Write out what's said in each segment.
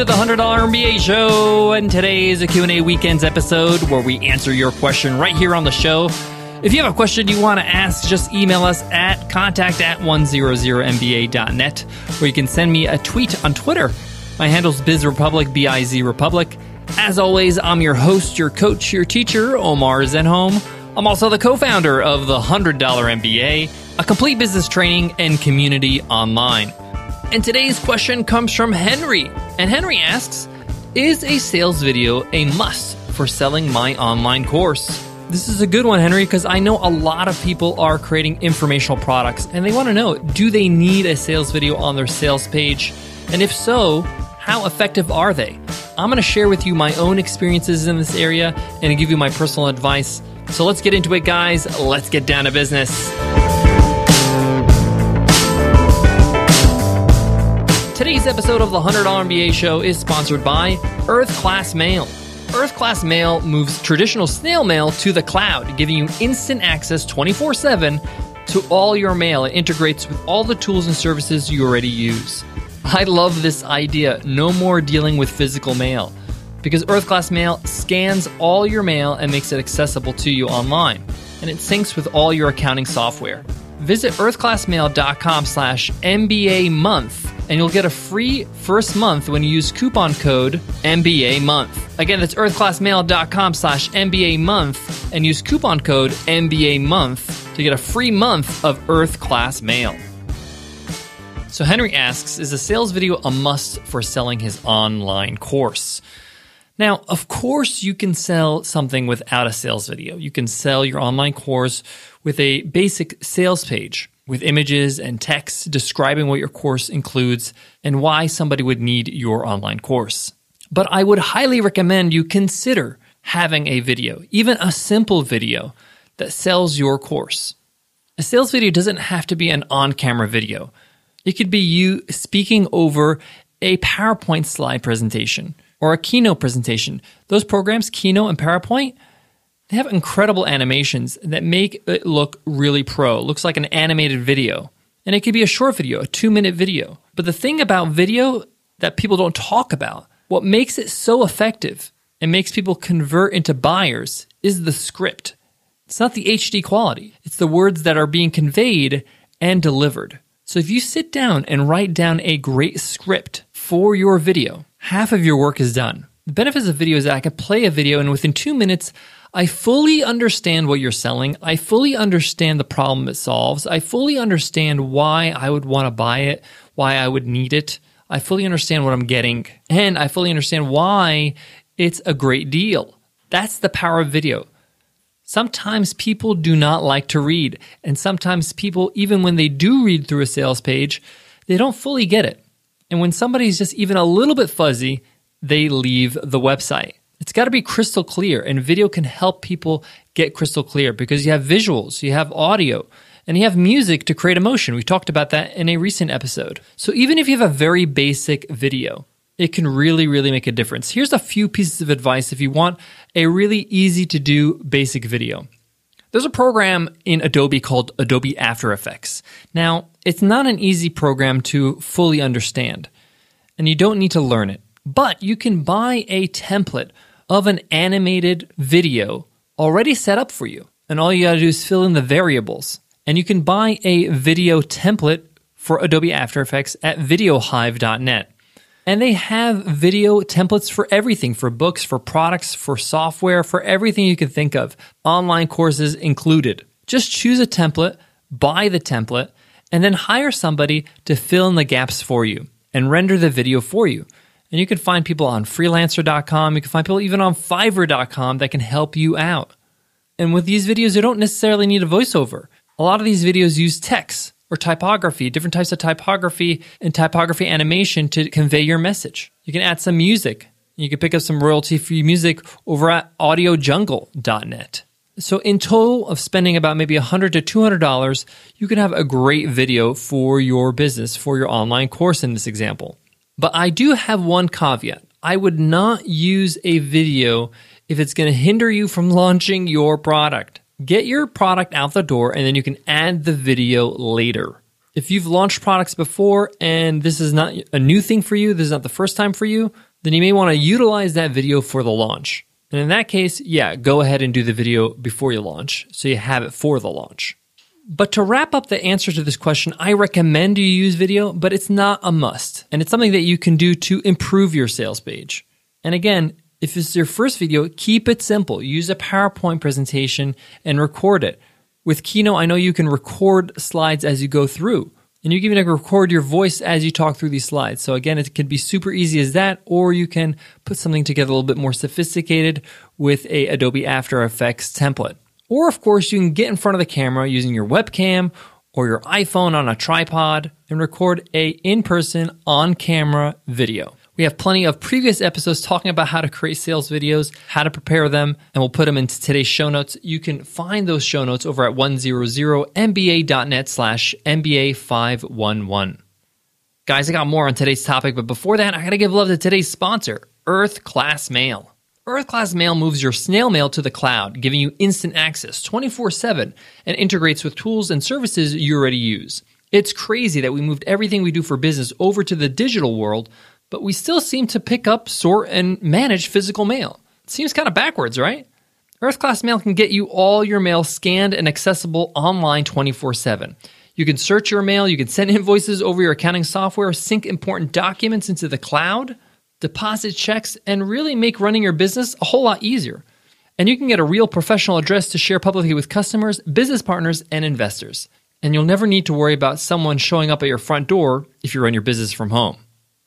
to the $100 MBA show, and today is a Q&A weekends episode where we answer your question right here on the show. If you have a question you want to ask, just email us at contact@100mba.net, or you can send me a tweet on Twitter. My handle's BizRepublic, BizRepublic. As always, I'm your host, your coach, your teacher, Omar Zenhom. I'm also the co-founder of the $100 MBA, a complete business training and community online. And today's question comes from Henry. And Henry asks, is a sales video a must for selling my online course? This is a good one, Henry, because I know a lot of people are creating informational products and they want to know, do they need a sales video on their sales page? And if so, how effective are they? I'm going to share with you my own experiences in this area and give you my personal advice. So let's get into it, guys. Let's get down to business. Today's episode of the $100 MBA Show is sponsored by Earth Class Mail. Earth Class Mail moves traditional snail mail to the cloud, giving you instant access 24/7 to all your mail. It integrates with all the tools and services you already use. I love this idea. No more dealing with physical mail, because Earth Class Mail scans all your mail and makes it accessible to you online, and it syncs with all your accounting software. Visit earthclassmail.com/MBA month, and you'll get a free first month when you use coupon code MBA month. Again, that's earthclassmail.com/MBA month, and use coupon code MBA month to get a free month of Earth Class Mail. So Henry asks, is a sales video a must for selling his online course? Now, of course, you can sell something without a sales video. You can sell your online course with a basic sales page with images and text describing what your course includes and why somebody would need your online course. But I would highly recommend you consider having a video, even a simple video that sells your course. A sales video doesn't have to be an on-camera video. It could be you speaking over a PowerPoint slide presentation or a Keynote presentation. Those programs, Keynote and PowerPoint, they have incredible animations that make it look really pro. It looks like an animated video. And it could be a short video, a 2-minute video. But the thing about video that people don't talk about, what makes it so effective and makes people convert into buyers is the script. It's not the HD quality. It's the words that are being conveyed and delivered. So if you sit down and write down a great script for your video, half of your work is done. The benefits of video is that I can play a video and within 2 minutes, I fully understand what you're selling. I fully understand the problem it solves. I fully understand why I would want to buy it, why I would need it. I fully understand what I'm getting, and I fully understand why it's a great deal. That's the power of video. Sometimes people do not like to read, and sometimes people, even when they do read through a sales page, they don't fully get it. And when somebody's just even a little bit fuzzy, they leave the website. It's got to be crystal clear, and video can help people get crystal clear because you have visuals, you have audio, and you have music to create emotion. We talked about that in a recent episode. So even if you have a very basic video, it can really, really make a difference. Here's a few pieces of advice if you want a really easy-to-do basic video. There's a program in Adobe called Adobe After Effects. Now, it's not an easy program to fully understand, and you don't need to learn it. But you can buy a template of an animated video already set up for you, and all you gotta do is fill in the variables. And you can buy a video template for Adobe After Effects at Videohive.net. And they have video templates for everything, for books, for products, for software, for everything you can think of, online courses included. Just choose a template, buy the template, and then hire somebody to fill in the gaps for you and render the video for you. And you can find people on freelancer.com, you can find people even on fiverr.com that can help you out. And with these videos, you don't necessarily need a voiceover. A lot of these videos use text or typography, different types of typography and typography animation to convey your message. You can add some music. You can pick up some royalty-free music over at audiojungle.net. So in total of spending about maybe $100 to $200, you can have a great video for your business, for your online course in this example. But I do have one caveat. I would not use a video if it's going to hinder you from launching your product. Get your product out the door, and then you can add the video later. If you've launched products before and this is not a new thing for you, this is not the first time for you, then you may want to utilize that video for the launch. And in that case, yeah, go ahead and do the video before you launch, so you have it for the launch. But to wrap up the answer to this question, I recommend you use video, but it's not a must. And it's something that you can do to improve your sales page. And again, if it's your first video, keep it simple. Use a PowerPoint presentation and record it. With Keynote, I know you can record slides as you go through. And you can even record your voice as you talk through these slides. So again, it could be super easy as that, or you can put something together a little bit more sophisticated with a Adobe After Effects template. Or of course, you can get in front of the camera using your webcam or your iPhone on a tripod and record a in-person, on-camera video. We have plenty of previous episodes talking about how to create sales videos, how to prepare them, and we'll put them into today's show notes. You can find those show notes over at 100mba.net/MBA511. Guys, I got more on today's topic, but before that, I got to give love to today's sponsor, Earth Class Mail. Earth Class Mail moves your snail mail to the cloud, giving you instant access 24/7 and integrates with tools and services you already use. It's crazy that we moved everything we do for business over to the digital world, but we still seem to pick up, sort, and manage physical mail. It seems kind of backwards, right? Earth Class Mail can get you all your mail scanned and accessible online 24/7. You can search your mail, you can send invoices over your accounting software, sync important documents into the cloud, deposit checks, and really make running your business a whole lot easier. And you can get a real professional address to share publicly with customers, business partners, and investors. And you'll never need to worry about someone showing up at your front door if you run your business from home.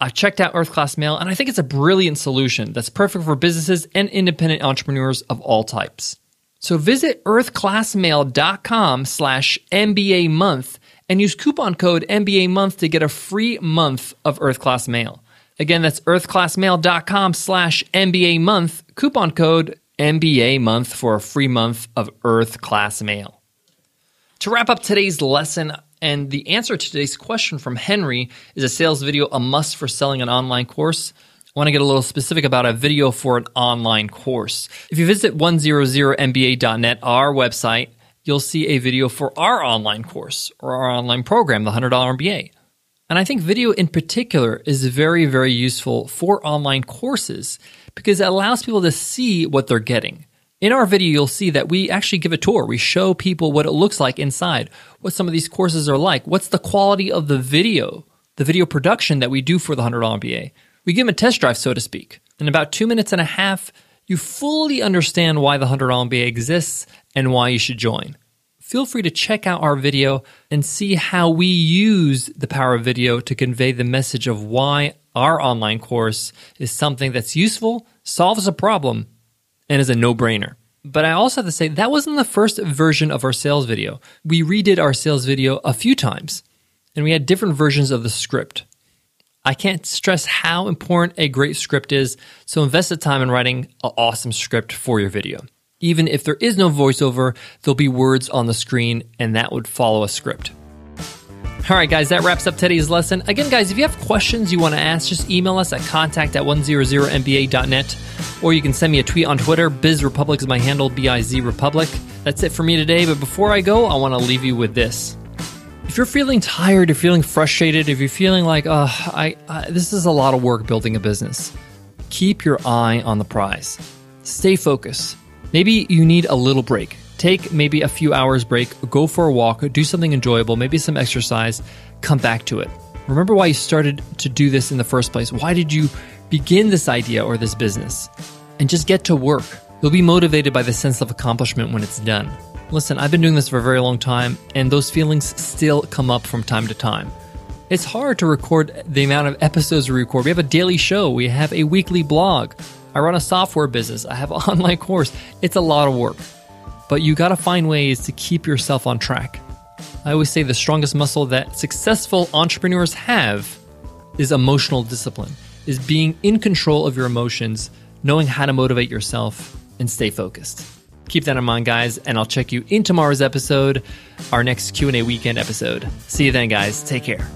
I've checked out Earth Class Mail, and I think it's a brilliant solution that's perfect for businesses and independent entrepreneurs of all types. So visit earthclassmail.com/MBA month and use coupon code MBA month to get a free month of Earth Class Mail. Again, that's earthclassmail.com/MBA month, coupon code MBA month for a free month of Earth Class Mail. To wrap up today's lesson, and the answer to today's question from Henry, is a sales video a must for selling an online course? I want to get a little specific about a video for an online course. If you visit 100mba.net, our website, you'll see a video for our online course or our online program, The $100 MBA. And I think video in particular is very, very useful for online courses because it allows people to see what they're getting. In our video, you'll see that we actually give a tour. We show people what it looks like inside, what some of these courses are like, what's the quality of the video production that we do for the $100 MBA. We give them a test drive, so to speak. In about 2.5 minutes, you fully understand why the $100 MBA exists and why you should join. Feel free to check out our video and see how we use the power of video to convey the message of why our online course is something that's useful, solves a problem, and is a no-brainer. But I also have to say, that wasn't the first version of our sales video. We redid our sales video a few times, and we had different versions of the script. I can't stress how important a great script is, so invest the time in writing an awesome script for your video. Even if there is no voiceover, there'll be words on the screen, and that would follow a script. All right, guys, that wraps up today's lesson. Again, guys, if you have questions you want to ask, just email us at contact@100mba.net, or you can send me a tweet on Twitter. BizRepublic is my handle, BizRepublic. That's it for me today, but before I go, I want to leave you with this. If you're feeling tired, if you're feeling frustrated, if you're feeling like, this is a lot of work building a business, keep your eye on the prize. Stay focused. Maybe you need a little break. Take maybe a few hours break, go for a walk, do something enjoyable, maybe some exercise, come back to it. Remember why you started to do this in the first place. Why did you begin this idea or this business? And just get to work. You'll be motivated by the sense of accomplishment when it's done. Listen, I've been doing this for a very long time, and those feelings still come up from time to time. It's hard to record the amount of episodes we record. We have a daily show. We have a weekly blog. I run a software business. I have an online course. It's a lot of work. But you got to find ways to keep yourself on track. I always say the strongest muscle that successful entrepreneurs have is emotional discipline, is being in control of your emotions, knowing how to motivate yourself, and stay focused. Keep that in mind, guys, and I'll check you in tomorrow's episode, our next Q&A weekend episode. See you then, guys. Take care.